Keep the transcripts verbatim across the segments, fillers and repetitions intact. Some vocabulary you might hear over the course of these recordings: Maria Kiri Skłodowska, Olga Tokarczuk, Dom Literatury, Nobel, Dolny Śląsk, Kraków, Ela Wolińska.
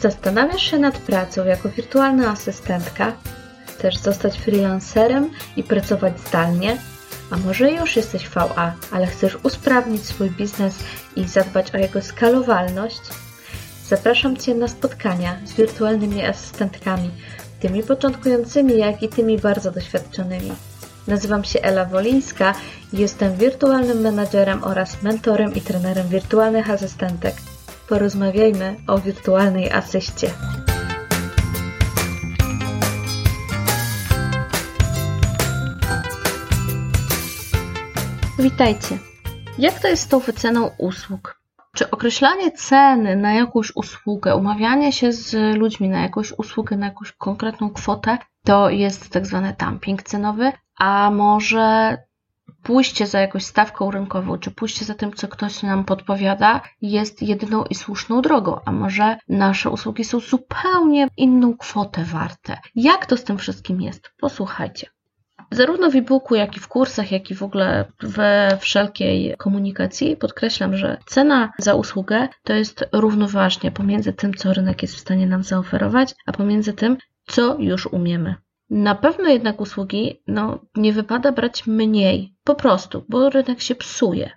Zastanawiasz się nad pracą jako wirtualna asystentka? Chcesz zostać freelancerem i pracować zdalnie? A może już jesteś V A, ale chcesz usprawnić swój biznes i zadbać o jego skalowalność? Zapraszam Cię na spotkania z wirtualnymi asystentkami, tymi początkującymi, jak i tymi bardzo doświadczonymi. Nazywam się Ela Wolińska i jestem wirtualnym menadżerem oraz mentorem i trenerem wirtualnych asystentek. Porozmawiajmy o wirtualnej asyście. Witajcie! Jak to jest z tą wyceną usług? Czy określanie ceny na jakąś usługę, umawianie się z ludźmi na jakąś usługę, na jakąś konkretną kwotę, to jest tak zwany dumping cenowy, a może pójście za jakąś stawką rynkową, czy pójście za tym, co ktoś nam podpowiada, jest jedyną i słuszną drogą, a może nasze usługi są zupełnie inną kwotę warte. Jak to z tym wszystkim jest? Posłuchajcie. Zarówno w e-booku, jak i w kursach, jak i w ogóle we wszelkiej komunikacji podkreślam, że cena za usługę to jest równoważnie pomiędzy tym, co rynek jest w stanie nam zaoferować, a pomiędzy tym, co już umiemy. Na pewno jednak usługi no, nie wypada brać mniej, po prostu, bo rynek się psuje.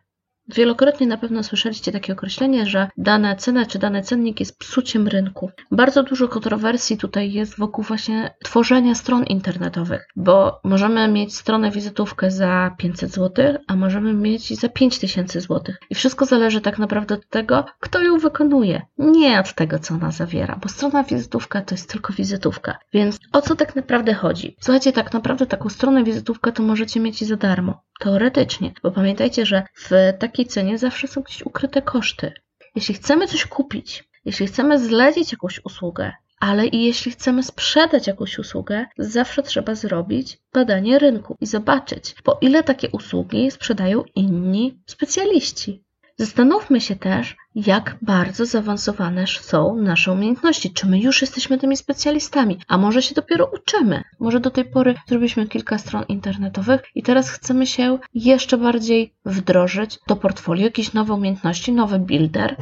Wielokrotnie na pewno słyszeliście takie określenie, że dana cena czy dany cennik jest psuciem rynku. Bardzo dużo kontrowersji tutaj jest wokół właśnie tworzenia stron internetowych, bo możemy mieć stronę wizytówkę za pięćset złotych, a możemy mieć za pięć tysięcy złotych. I wszystko zależy tak naprawdę od tego, kto ją wykonuje, nie od tego, co ona zawiera, bo strona wizytówka to jest tylko wizytówka. Więc o co tak naprawdę chodzi? Słuchajcie, tak naprawdę taką stronę wizytówkę to możecie mieć i za darmo. Teoretycznie, bo pamiętajcie, że w takiej cenie zawsze są gdzieś ukryte koszty. Jeśli chcemy coś kupić, jeśli chcemy zlecić jakąś usługę, ale i jeśli chcemy sprzedać jakąś usługę, zawsze trzeba zrobić badanie rynku i zobaczyć, po ile takie usługi sprzedają inni specjaliści. Zastanówmy się też, jak bardzo zaawansowane są nasze umiejętności. Czy my już jesteśmy tymi specjalistami? A może się dopiero uczymy? Może do tej pory zrobiliśmy kilka stron internetowych i teraz chcemy się jeszcze bardziej wdrożyć do portfolio, jakieś nowe umiejętności, nowy builder?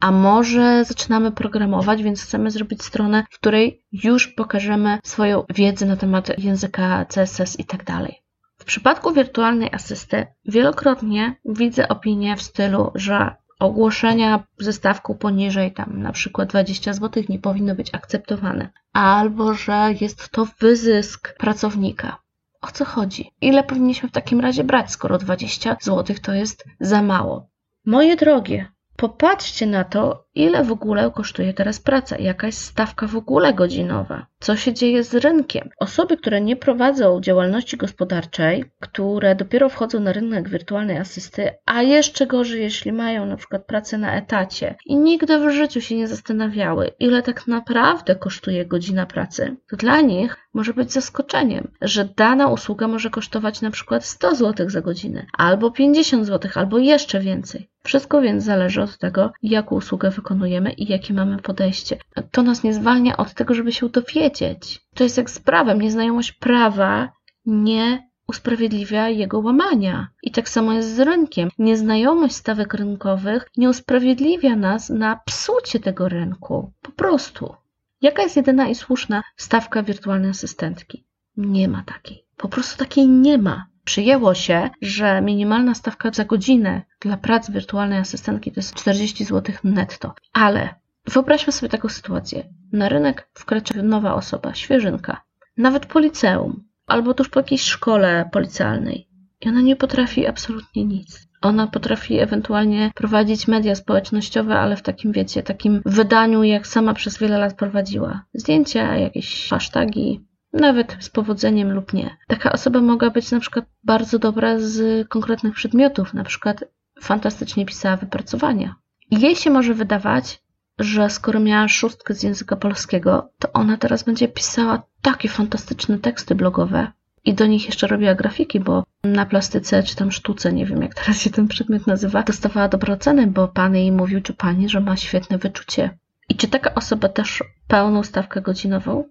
A może zaczynamy programować, więc chcemy zrobić stronę, w której już pokażemy swoją wiedzę na temat języka C S S i tak dalej. W przypadku wirtualnej asysty wielokrotnie widzę opinię w stylu, że ogłoszenia ze stawką poniżej tam na przykład dwadzieścia złotych nie powinno być akceptowane, albo że jest to wyzysk pracownika. O co chodzi? Ile powinniśmy w takim razie brać, skoro dwadzieścia złotych to jest za mało? Moje drogie, popatrzcie na to, ile w ogóle kosztuje teraz praca, jaka jest stawka w ogóle godzinowa, co się dzieje z rynkiem. Osoby, które nie prowadzą działalności gospodarczej, które dopiero wchodzą na rynek wirtualnej asysty, a jeszcze gorzej, jeśli mają na przykład pracę na etacie i nigdy w życiu się nie zastanawiały, ile tak naprawdę kosztuje godzina pracy, to dla nich może być zaskoczeniem, że dana usługa może kosztować na przykład sto złotych za godzinę, albo pięćdziesiąt złotych, albo jeszcze więcej. Wszystko więc zależy od tego, jaką usługę wykonujemy i jakie mamy podejście. To nas nie zwalnia od tego, żeby się dowiedzieć. To jest jak z prawem. Nieznajomość prawa nie usprawiedliwia jego łamania. I tak samo jest z rynkiem. Nieznajomość stawek rynkowych nie usprawiedliwia nas na psucie tego rynku. Po prostu. Jaka jest jedyna i słuszna stawka wirtualnej asystentki? Nie ma takiej. Po prostu takiej nie ma. Przyjęło się, że minimalna stawka za godzinę dla prac wirtualnej asystentki to jest czterdzieści złotych netto. Ale wyobraźmy sobie taką sytuację. Na rynek wkracza nowa osoba, świeżynka, nawet po liceum, albo tuż po jakiejś szkole policealnej. I ona nie potrafi absolutnie nic. Ona potrafi ewentualnie prowadzić media społecznościowe, ale w takim, wiecie, takim wydaniu, jak sama przez wiele lat prowadziła. Zdjęcia, jakieś hasztagi, nawet z powodzeniem lub nie. Taka osoba mogła być na przykład bardzo dobra z konkretnych przedmiotów, na przykład fantastycznie pisała wypracowania. I jej się może wydawać, że skoro miała szóstkę z języka polskiego, to ona teraz będzie pisała takie fantastyczne teksty blogowe i do nich jeszcze robiła grafiki, bo na plastyce czy tam sztuce, nie wiem jak teraz się ten przedmiot nazywa, dostawała dobre oceny, bo pan jej mówił czy pani, że ma świetne wyczucie. I czy taka osoba też pełną stawkę godzinową?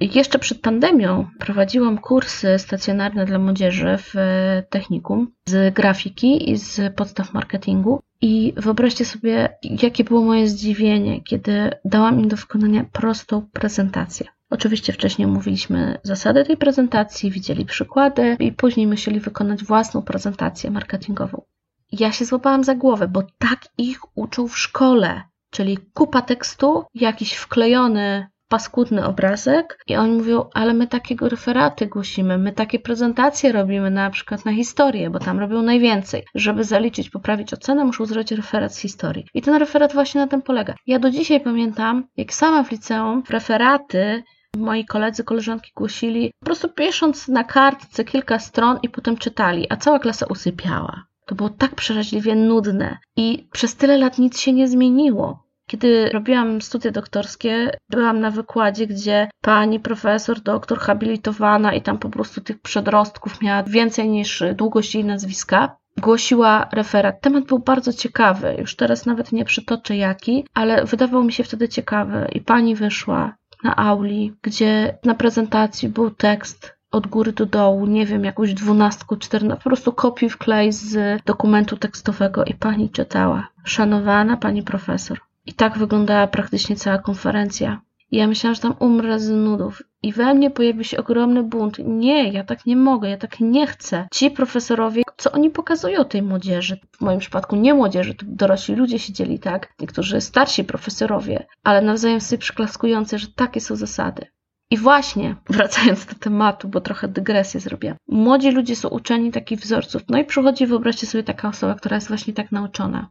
Jeszcze przed pandemią prowadziłam kursy stacjonarne dla młodzieży w technikum z grafiki i z podstaw marketingu I wyobraźcie sobie, jakie było moje zdziwienie, kiedy dałam im do wykonania prostą prezentację. Oczywiście wcześniej omówiliśmy zasady tej prezentacji, widzieli przykłady i później musieli wykonać własną prezentację marketingową. Ja się złapałam za głowę, bo tak ich uczył w szkole, czyli kupa tekstu, jakiś wklejony, paskudny obrazek i oni mówią, ale my takie referaty głosimy, my takie prezentacje robimy na przykład na historię, bo tam robią najwięcej. Żeby zaliczyć, poprawić ocenę, muszą zrobić referat z historii. I ten referat właśnie na tym polega. Ja do dzisiaj pamiętam, jak sama w liceum referaty moi koledzy, koleżanki głosili, po prostu pisząc na kartce kilka stron i potem czytali, a cała klasa usypiała. To było tak przeraźliwie nudne i przez tyle lat nic się nie zmieniło. Kiedy robiłam studia doktorskie, byłam na wykładzie, gdzie pani profesor, doktor habilitowana i tam po prostu tych przedrostków miała więcej niż długość jej nazwiska, głosiła referat. Temat był bardzo ciekawy, już teraz nawet nie przytoczę jaki, ale wydawał mi się wtedy ciekawy i pani wyszła na auli, gdzie na prezentacji był tekst od góry do dołu, nie wiem, jakąś dwunastką, czternastką, po prostu kopiuj wklej z dokumentu tekstowego i pani czytała. Szanowana pani profesor. I tak wyglądała praktycznie cała konferencja. I ja myślałam, że tam umrę z nudów. I we mnie pojawił się ogromny bunt. Nie, ja tak nie mogę, ja tak nie chcę. Ci profesorowie, co oni pokazują tej młodzieży? W moim przypadku nie młodzieży, to dorośli ludzie siedzieli, tak? Niektórzy starsi profesorowie, ale nawzajem sobie przyklaskujący, że takie są zasady. I właśnie, wracając do tematu, bo trochę dygresję zrobię. Młodzi ludzie są uczeni takich wzorców. No i przychodzi, wyobraźcie sobie, taka osoba, która jest właśnie tak nauczona.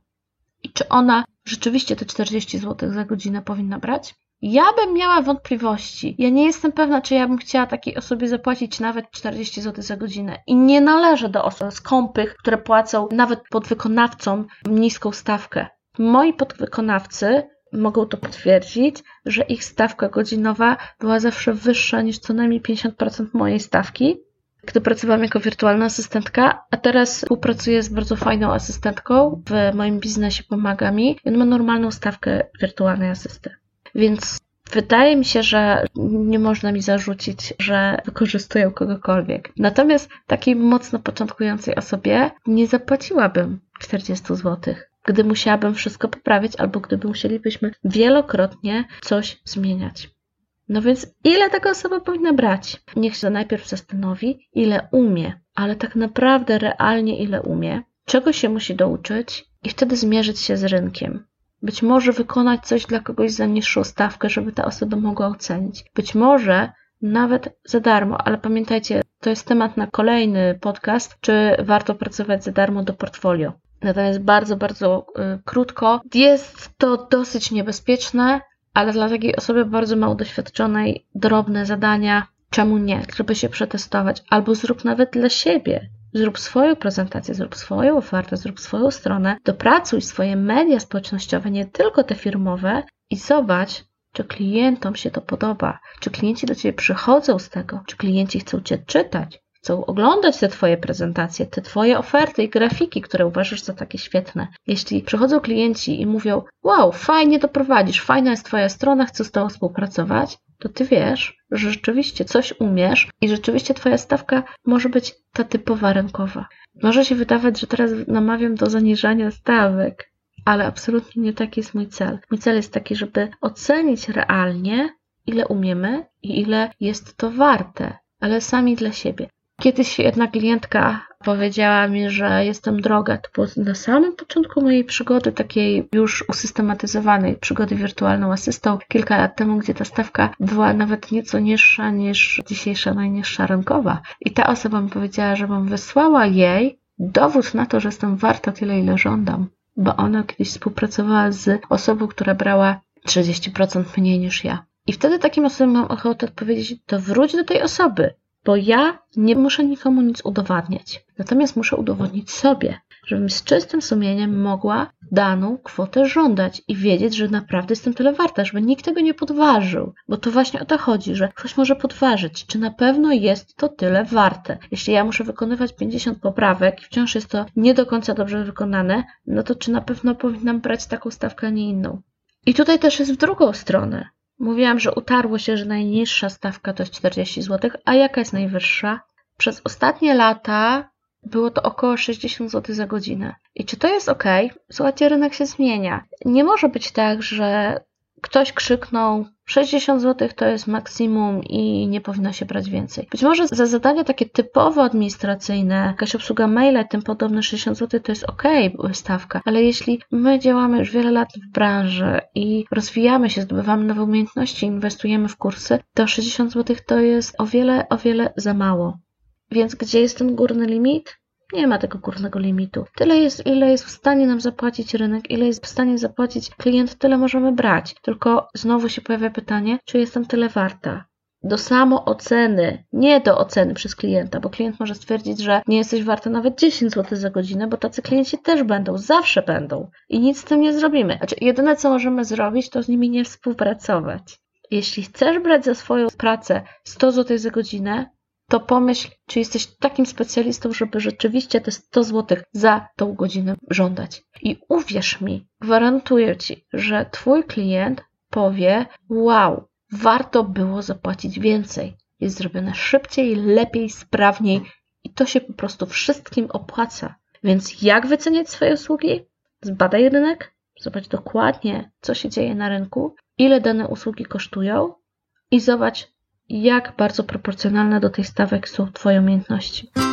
I czy ona rzeczywiście te czterdzieści złotych za godzinę powinna brać? Ja bym miała wątpliwości. Ja nie jestem pewna, czy ja bym chciała takiej osobie zapłacić nawet czterdzieści złotych za godzinę. I nie należę do osób skąpych, które płacą nawet podwykonawcom niską stawkę. Moi podwykonawcy mogą to potwierdzić, że ich stawka godzinowa była zawsze wyższa niż co najmniej pięćdziesiąt procent mojej stawki, gdy pracowałam jako wirtualna asystentka, a teraz współpracuję z bardzo fajną asystentką, w moim biznesie pomaga mi i on ma normalną stawkę wirtualnej asysty. Więc wydaje mi się, że nie można mi zarzucić, że wykorzystuję kogokolwiek. Natomiast takiej mocno początkującej osobie nie zapłaciłabym czterdzieści złotych, gdy musiałabym wszystko poprawiać albo gdyby musielibyśmy wielokrotnie coś zmieniać. No więc ile taka osoba powinna brać? Niech się najpierw zastanowi, ile umie, ale tak naprawdę realnie ile umie, czego się musi douczyć i wtedy zmierzyć się z rynkiem. Być może wykonać coś dla kogoś za niższą stawkę, żeby ta osoba mogła ocenić. Być może nawet za darmo, ale pamiętajcie, to jest temat na kolejny podcast, czy warto pracować za darmo do portfolio. Natomiast bardzo, bardzo yy, krótko. Jest to dosyć niebezpieczne, ale dla takiej osoby bardzo mało doświadczonej drobne zadania, czemu nie, żeby się przetestować, albo zrób nawet dla siebie, zrób swoją prezentację, zrób swoją ofertę, zrób swoją stronę, dopracuj swoje media społecznościowe, nie tylko te firmowe i zobacz, czy klientom się to podoba, czy klienci do Ciebie przychodzą z tego, czy klienci chcą Cię czytać, chcą oglądać te Twoje prezentacje, te Twoje oferty i grafiki, które uważasz za takie świetne. Jeśli przychodzą klienci i mówią, wow, fajnie to prowadzisz, fajna jest Twoja strona, chcę z Tobą współpracować, to Ty wiesz, że rzeczywiście coś umiesz i rzeczywiście Twoja stawka może być ta typowa rynkowa. Może się wydawać, że teraz namawiam do zaniżania stawek, ale absolutnie nie taki jest mój cel. Mój cel jest taki, żeby ocenić realnie, ile umiemy i ile jest to warte, ale sami dla siebie. Kiedyś jedna klientka powiedziała mi, że jestem droga. To było na samym początku mojej przygody, takiej już usystematyzowanej przygody wirtualną asystą, kilka lat temu, gdzie ta stawka była nawet nieco niższa niż dzisiejsza najniższa rynkowa. I ta osoba mi powiedziała, żebym wysłała jej dowód na to, że jestem warta tyle, ile żądam, bo ona kiedyś współpracowała z osobą, która brała trzydzieści procent mniej niż ja. I wtedy takim osobom mam ochotę odpowiedzieć, to wróć do tej osoby. Bo ja nie muszę nikomu nic udowadniać. Natomiast muszę udowodnić sobie, żebym z czystym sumieniem mogła daną kwotę żądać i wiedzieć, że naprawdę jestem tyle warta, żeby nikt tego nie podważył. Bo to właśnie o to chodzi, że ktoś może podważyć, czy na pewno jest to tyle warte. Jeśli ja muszę wykonywać pięćdziesiąt poprawek i wciąż jest to nie do końca dobrze wykonane, no to czy na pewno powinnam brać taką stawkę, a nie inną. I tutaj też jest w drugą stronę. Mówiłam, że utarło się, że najniższa stawka to jest czterdzieści złotych, a jaka jest najwyższa? Przez ostatnie lata było to około sześćdziesiąt złotych za godzinę. I czy to jest ok? Słuchajcie, rynek się zmienia. Nie może być tak, że ktoś krzyknął sześćdziesiąt złotych to jest maksimum i nie powinno się brać więcej. Być może za zadania takie typowo administracyjne, jakaś obsługa maila i tym podobne, sześćdziesiąt złotych to jest ok, stawka, ale jeśli my działamy już wiele lat w branży i rozwijamy się, zdobywamy nowe umiejętności, inwestujemy w kursy, to sześćdziesiąt złotych to jest o wiele, o wiele za mało. Więc gdzie jest ten górny limit? Nie ma tego górnego limitu. Tyle jest, ile jest w stanie nam zapłacić rynek, ile jest w stanie zapłacić klient, tyle możemy brać. Tylko znowu się pojawia pytanie, czy jestem tyle warta? Do samooceny, nie do oceny przez klienta, bo klient może stwierdzić, że nie jesteś warta nawet dziesięć złotych za godzinę, bo tacy klienci też będą, zawsze będą i nic z tym nie zrobimy. Znaczy, jedyne co możemy zrobić, to z nimi nie współpracować. Jeśli chcesz brać za swoją pracę sto złotych za godzinę, to pomyśl, czy jesteś takim specjalistą, żeby rzeczywiście te sto złotych za tą godzinę żądać. I uwierz mi, gwarantuję Ci, że Twój klient powie, wow, warto było zapłacić więcej. Jest zrobione szybciej, lepiej, sprawniej i to się po prostu wszystkim opłaca. Więc jak wyceniać swoje usługi? Zbadaj rynek, zobacz dokładnie, co się dzieje na rynku, ile dane usługi kosztują i zobacz, jak bardzo proporcjonalne do tych stawek są Twoje umiejętności.